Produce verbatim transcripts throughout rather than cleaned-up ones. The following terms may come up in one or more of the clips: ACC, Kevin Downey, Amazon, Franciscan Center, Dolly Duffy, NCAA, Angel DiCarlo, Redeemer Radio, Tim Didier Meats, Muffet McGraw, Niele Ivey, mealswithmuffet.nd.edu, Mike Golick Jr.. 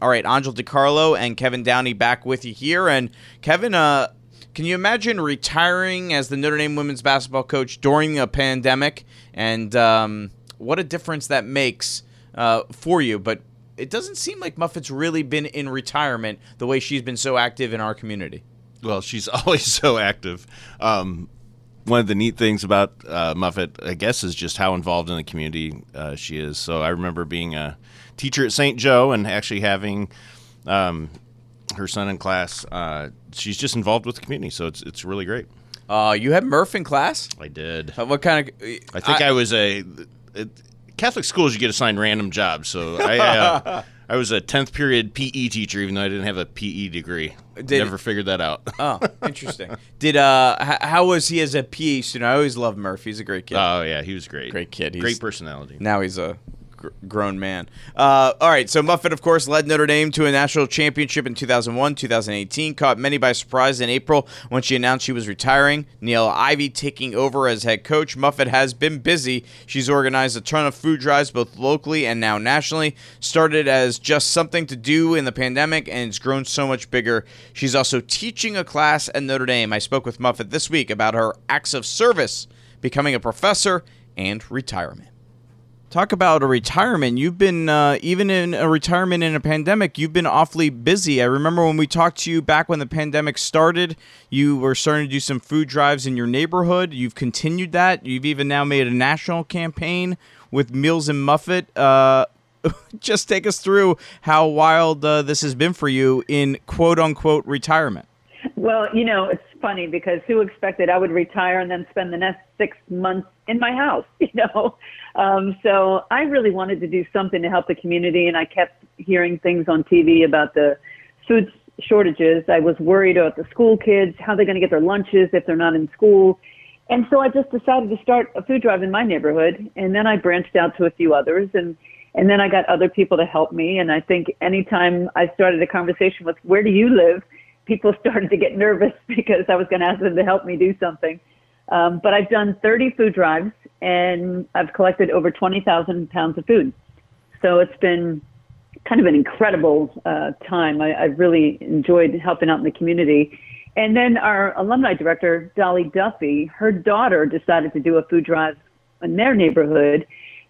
All right, Angel DiCarlo and Kevin Downey back with you here. And Kevin, uh, can you imagine retiring as the Notre Dame women's basketball coach during a pandemic? And um, what a difference that makes uh, for you. But it doesn't seem like Muffet's really been in retirement the way she's been so active in our community. Well, she's always so active. Um, one of the neat things about uh, Muffet, I guess, is just how involved in the community uh, she is. So I remember being a teacher at Saint Joe and actually having um, her son in class. Uh, she's just involved with the community, so it's it's really great. Uh, you had Murph in class? I did. Uh, what kind of? I think I, I was a it, Catholic schools. You get assigned random jobs, so I. Uh, I was a tenth period P E teacher, even though I didn't have a P E degree. Did, Never figured that out. Oh, interesting. Did uh, h- how was he as a P E student? I always loved Murph. He's a great kid. Oh yeah, he was great. Great kid. He's, great personality. Now he's a gr- grown man. Uh, all right. So Muffet, of course, led Notre Dame to a national championship in two thousand one, two thousand eighteen. Caught many by surprise in April when she announced she was retiring. Niele Ivey taking over as head coach. Muffet has been busy. She's organized a ton of food drives, both locally and now nationally. Started as just something to do in the pandemic, and it's grown so much bigger. She's also teaching a class at Notre Dame. I spoke with Muffet this week about her acts of service, becoming a professor, and retirement. Talk about a retirement. You've been, uh, even in a retirement in a pandemic, you've been awfully busy. I remember when we talked to you back when the pandemic started, you were starting to do some food drives in your neighborhood. You've continued that. You've even now made a national campaign with Meals and Muffet. Uh, just take us through how wild uh, this has been for you in quote-unquote retirement. Well, you know, it's funny because who expected I would retire and then spend the next six months in my house, you know? Um, so I really wanted to do something to help the community, and I kept hearing things on T V about the food shortages. I was worried about the school kids, how they're going to get their lunches if they're not in school. And so I just decided to start a food drive in my neighborhood, and then I branched out to a few others, and and then I got other people to help me. And I think anytime I started a conversation with, where do you live? People started to get nervous because I was going to ask them to help me do something. Um, but I've done thirty food drives, and I've collected over twenty thousand pounds of food. So it's been kind of an incredible uh, time. I, I've really enjoyed helping out in the community. And then our alumni director, Dolly Duffy, her daughter decided to do a food drive in their neighborhood.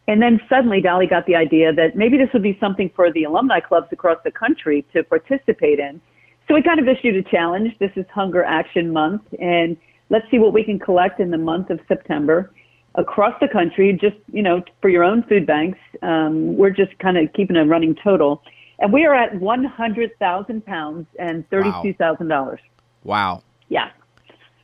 And then suddenly Dolly got the idea that maybe this would be something for the alumni clubs across the country to participate in. So we kind of issued a challenge. This is Hunger Action Month, and let's see what we can collect in the month of September across the country, just, you know, for your own food banks. Um, we're just kind of keeping a running total. And we are at one hundred thousand pounds and thirty-two thousand dollars. Wow. wow. Yeah.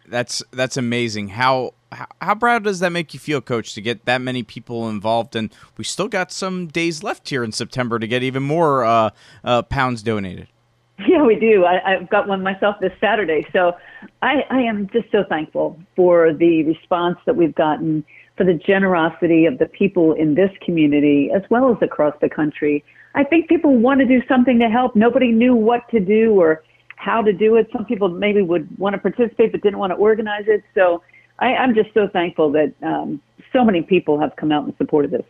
That's that's amazing. How, how how proud does that make you feel, Coach, to get that many people involved? And we still got some days left here in September to get even more uh, uh, pounds donated. Yeah, we do. I, I've got one myself this Saturday. So I, I am just so thankful for the response that we've gotten, for the generosity of the people in this community, as well as across the country. I think people want to do something to help. Nobody knew what to do or how to do it. Some people maybe would want to participate but didn't want to organize it. So I, I'm just so thankful that um, so many people have come out in support of this.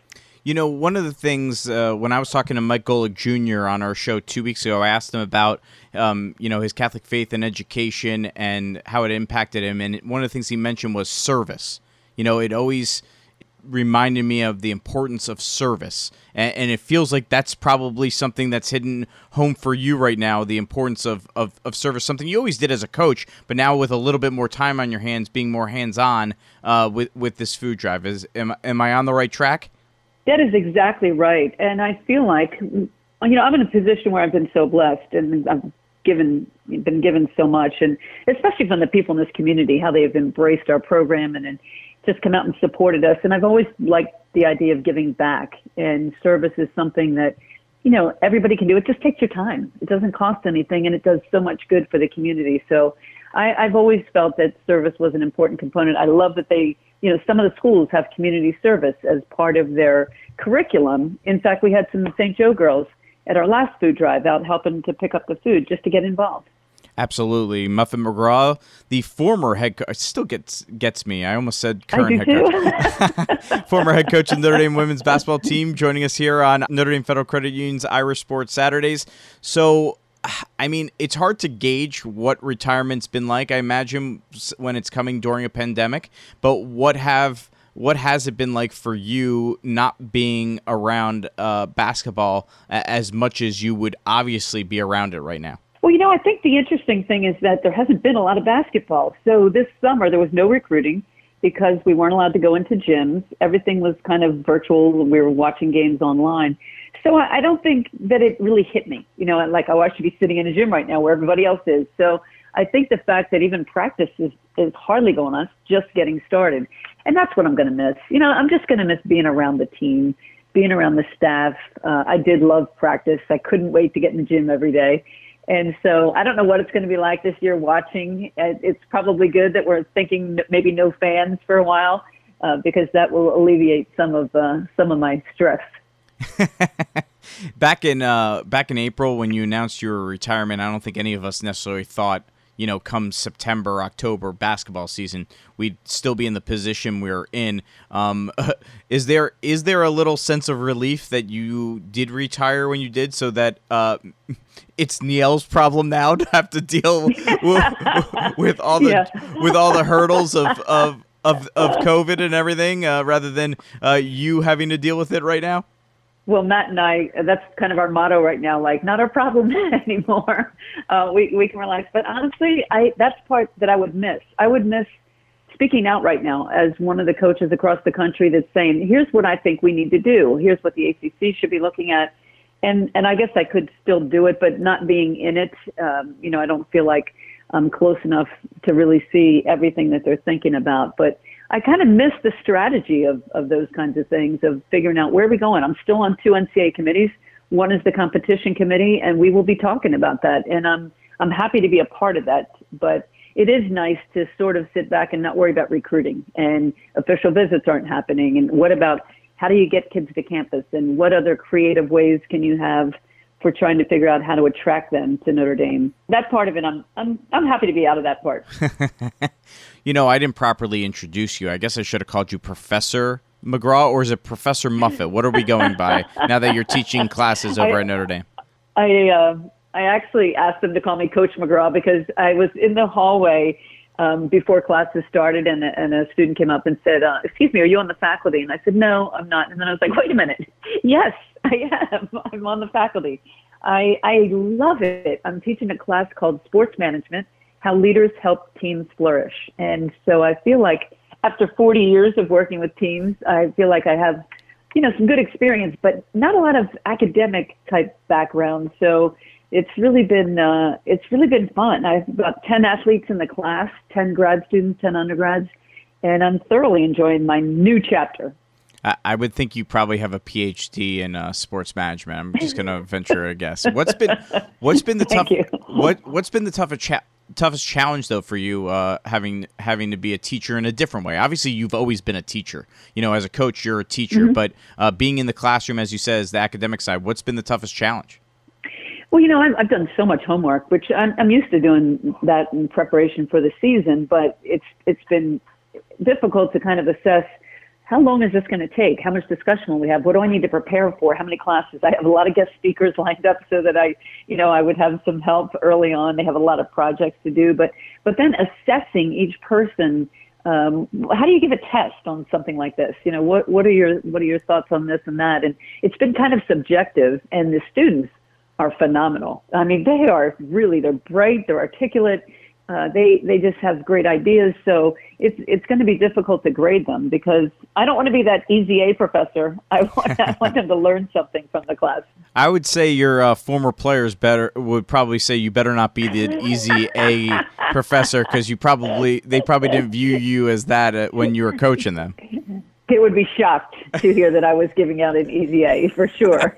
You know, one of the things uh, when I was talking to Mike Golick Junior on our show two weeks ago, I asked him about, um, you know, his Catholic faith and education and how it impacted him. And one of the things he mentioned was service. You know, it always reminded me of the importance of service. And, and it feels like that's probably something that's hidden home for you right now, the importance of, of, of service, something you always did as a coach, but now with a little bit more time on your hands, being more hands-on uh, with, with this food drive. Is am, am I on the right track? That is exactly right. And I feel like, you know, I'm in a position where I've been so blessed and I've given, been given so much, and especially from the people in this community, how they have embraced our program and, and just come out and supported us. And I've always liked the idea of giving back, and service is something that, you know, everybody can do. It just takes your time. It doesn't cost anything, and it does so much good for the community. So I, I've always felt that service was an important component. I love that they, you know, some of the schools have community service as part of their curriculum. In fact, we had some Saint Joe girls at our last food drive out helping to pick up the food just to get involved. Absolutely. Muffet McGraw, the former head coach, still gets gets me. I almost said current head coach. Former head coach of Notre Dame women's basketball team joining us here on Notre Dame Federal Credit Union's Irish Sports Saturdays. So, I mean, it's hard to gauge what retirement's been like, I imagine, when it's coming during a pandemic. But what have what has it been like for you not being around uh, basketball as much as you would obviously be around it right now? Well, you know, I think the interesting thing is that there hasn't been a lot of basketball. So this summer there was no recruiting because we weren't allowed to go into gyms. Everything was kind of virtual. We were watching games online. So I don't think that it really hit me, you know, like, oh, I should be sitting in a gym right now where everybody else is. So I think the fact that even practice is, is hardly going on, it's just getting started. And that's what I'm going to miss. You know, I'm just going to miss being around the team, being around the staff. Uh, I did love practice. I couldn't wait to get in the gym every day. And so I don't know what it's going to be like this year watching. It's probably good that we're thinking maybe no fans for a while uh, because that will alleviate some of uh, some of my stress. back in uh, back in April when you announced your retirement, I don't think any of us necessarily thought, you know, come September, October basketball season, we'd still be in the position we we're in. Um, is there is there a little sense of relief that you did retire when you did, so that uh, it's Niele's problem now to have to deal with, with all the yeah. with all the hurdles of of, of, of COVID and everything, uh, rather than uh, you having to deal with it right now? Well, Matt and I, that's kind of our motto right now, like, not our problem anymore. Uh, we, we can relax. But honestly, I that's part that I would miss. I would miss speaking out right now as one of the coaches across the country that's saying, here's what I think we need to do. Here's what the A C C should be looking at. And and I guess I could still do it, but not being in it, um, you know, I don't feel like I'm close enough to really see everything that they're thinking about. But I kind of miss the strategy of, of those kinds of things, of figuring out where are we going. I'm still on two N C A A committees. One is the competition committee, and we will be talking about that. And I'm I'm happy to be a part of that. But it is nice to sort of sit back and not worry about recruiting, and official visits aren't happening. And what about how do you get kids to campus, and what other creative ways can you have for trying to figure out how to attract them to Notre Dame? That part of it, I'm I'm I'm happy to be out of that part. You know, I didn't properly introduce you. I guess I should have called you Professor McGraw, or is it Professor Muffet? What are we going by now that you're teaching classes over I, at Notre Dame? I uh, I actually asked them to call me Coach McGraw because I was in the hallway um, before classes started, and a, and a student came up and said, uh, "Excuse me, are you on the faculty?" And I said, "No, I'm not." And then I was like, "Wait a minute, yes." I am. I'm on the faculty. I, I love it. I'm teaching a class called Sports Management, How Leaders Help Teams Flourish. And so I feel like after forty years of working with teams, I feel like I have, you know, some good experience, but not a lot of academic type background. So it's really been, uh, it's really been fun. I have about ten athletes in the class, ten grad students, ten undergrads, and I'm thoroughly enjoying my new chapter. I would think you probably have a P H D in uh, sports management. I'm just going to venture a guess. What's been what's been the tough what what's been the toughest cha- toughest challenge though for you uh, having having to be a teacher in a different way? Obviously, you've always been a teacher. You know, as a coach, you're a teacher, mm-hmm. but uh, being in the classroom, as you said, is the academic side. What's been the toughest challenge? Well, you know, I've, I've done so much homework, which I'm, I'm used to doing that in preparation for the season, but it's it's been difficult to kind of assess. How long is this going to take? How much discussion will we have? What do I need to prepare for? How many classes? I have a lot of guest speakers lined up so that I, you know, I would have some help early on. They have a lot of projects to do, but, but then assessing each person, um, how do you give a test on something like this? You know, what, what are your, what are your thoughts on this and that? And it's been kind of subjective, and the students are phenomenal. I mean, they are really, they're bright, they're articulate. Uh, they they just have great ideas, so it's it's going to be difficult to grade them because I don't want to be that easy A professor. I want I want them to learn something from the class. I would say your uh, former players better would probably say you better not be the easy A professor because you probably they probably didn't view you as that when you were coaching them. They would be shocked to hear that I was giving out an easy A for sure.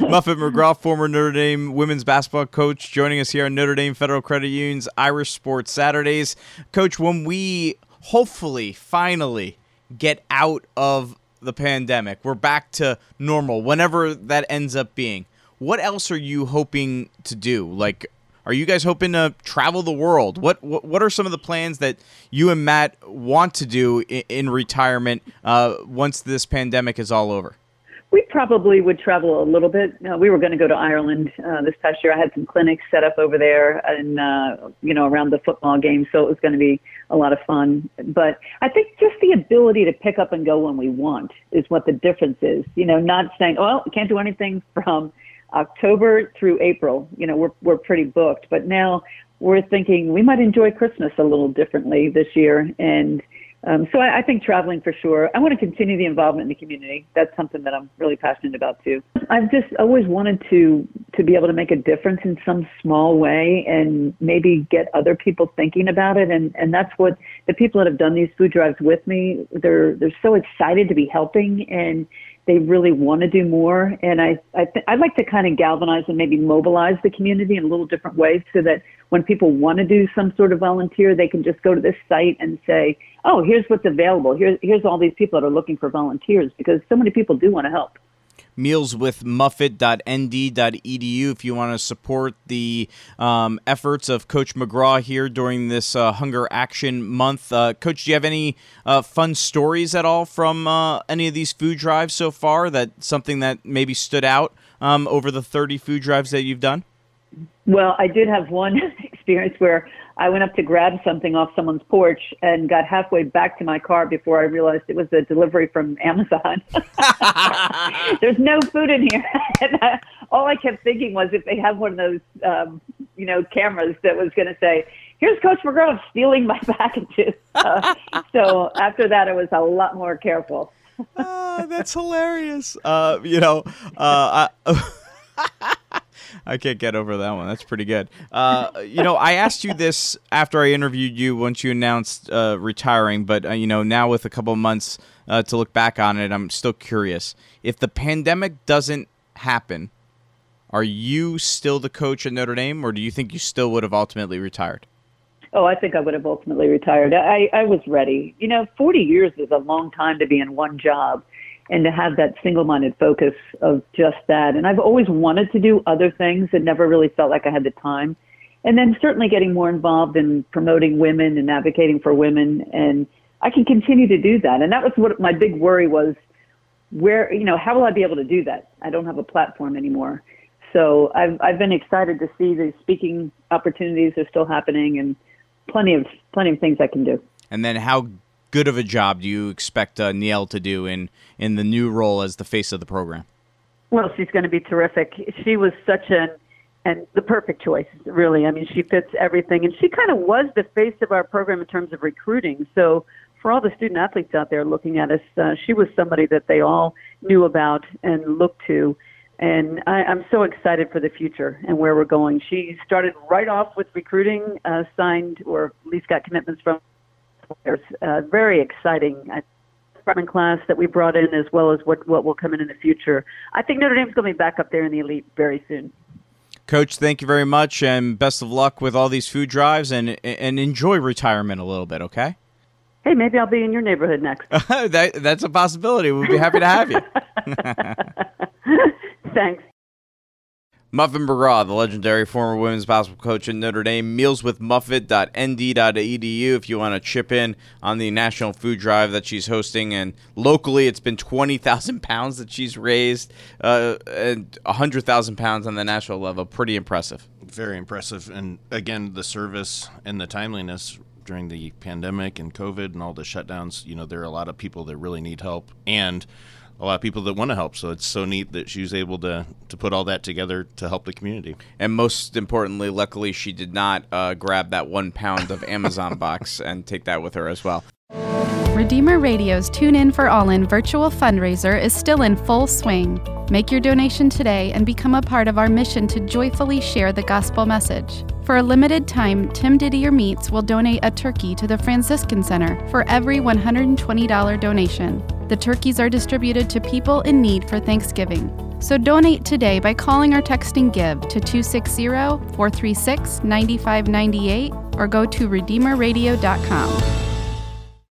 Muffet McGraw, former Notre Dame women's basketball coach, joining us here on Notre Dame Federal Credit Union's Irish Sports Saturdays. Coach, when we hopefully finally get out of the pandemic, we're back to normal, whenever that ends up being, what else are you hoping to do? Like, Are you guys hoping to travel the world? What what, what are some of the plans that you and Matt want to do in, in retirement uh, once this pandemic is all over? We probably would travel a little bit. Uh, we were going to go to Ireland uh, this past year. I had some clinics set up over there and, uh, you know, around the football game, so it was going to be a lot of fun. But I think just the ability to pick up and go when we want is what the difference is. You know, not saying, well, I can't do anything from October through April. You know, we're we're pretty booked. But now we're thinking we might enjoy Christmas a little differently this year, and Um, so I, I think traveling for sure. I want to continue the involvement in the community. That's something that I'm really passionate about too. I've just always wanted to to be able to make a difference in some small way and maybe get other people thinking about it. And, and that's what the people that have done these food drives with me, they're they're so excited to be helping and they really want to do more. And I, I th- I'd like to kind of galvanize and maybe mobilize the community in a little different ways so that when people want to do some sort of volunteer, they can just go to this site and say, oh, here's what's available. Here's, here's all these people that are looking for volunteers, because so many people do want to help. meals with muffet dot n d dot e d u if you want to support the um, efforts of Coach McGraw here during this uh, Hunger Action Month. Uh, Coach, do you have any uh, fun stories at all from uh, any of these food drives so far? That something that maybe stood out um, over the thirty food drives that you've done? Well, I did have one experience where I went up to grab something off someone's porch and got halfway back to my car before I realized it was a delivery from Amazon. There's no food in here. And I, all I kept thinking was if they have one of those, um, you know, cameras that was going to say, here's Coach McGraw stealing my packages. Uh, so after that, I was a lot more careful. uh, that's hilarious. Uh, you know, uh, I... I can't get over that one. That's pretty good. Uh, you know, I asked you this after I interviewed you once you announced uh, retiring, but, uh, you know, now with a couple of months uh, to look back on it, I'm still curious. If the pandemic doesn't happen, are you still the coach at Notre Dame, or do you think you still would have ultimately retired? Oh, I think I would have ultimately retired. I, I was ready. You know, forty years is a long time to be in one job and to have that single-minded focus of just that. And I've always wanted to do other things and never really felt like I had the time. And then certainly getting more involved in promoting women and advocating for women. And I can continue to do that. And that was what my big worry was, where, you know, how will I be able to do that? I don't have a platform anymore. So I've, I've been excited to see the speaking opportunities are still happening and plenty of, plenty of things I can do. And then how good of a job do you expect uh, Niele to do in, in the new role as the face of the program? Well, she's going to be terrific. She was such an, and the perfect choice, really. I mean, she fits everything. And she kind of was the face of our program in terms of recruiting. So for all the student athletes out there looking at us, uh, she was somebody that they all knew about and looked to. And I, I'm so excited for the future and where we're going. She started right off with recruiting, uh, signed or at least got commitments from There's uh, very exciting uh, department class that we brought in, as well as what, what will come in in the future. I think Notre Dame's going to be back up there in the elite very soon. Coach, thank you very much, and best of luck with all these food drives, and and enjoy retirement a little bit, okay? Hey, maybe I'll be in your neighborhood next. that, that's a possibility. We'd be happy to have you. Thanks. Muffet McGraw, the legendary former women's basketball coach at Notre Dame. meals with muffet dot n d dot e d u if you want to chip in on the national food drive that she's hosting. And locally, it's been twenty thousand pounds that she's raised, uh, and one hundred thousand pounds on the national level. Pretty impressive. Very impressive. And again, the service and the timeliness during the pandemic and COVID and all the shutdowns, you know, there are a lot of people that really need help. And a lot of people that want to help, so it's so neat that she was able to to put all that together to help the community. And most importantly, luckily, she did not uh, grab that one pound of Amazon box and take that with her as well. Redeemer Radio's Tune In for All In virtual fundraiser is still in full swing. Make your donation today and become a part of our mission to joyfully share the gospel message. For a limited time, Tim Didier Meats will donate a turkey to the Franciscan Center for every one hundred twenty dollars donation. The turkeys are distributed to people in need for Thanksgiving. So donate today by calling or texting GIVE to two six zero, four three six, nine five nine eight or go to redeemer radio dot com.